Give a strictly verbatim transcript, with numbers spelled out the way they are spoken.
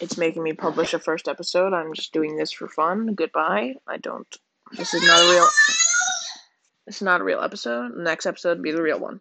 It's making me publish a first episode. I'm just doing this for fun. Goodbye. I don't. This is not a real. It's not a real episode. The next episode will be the real one.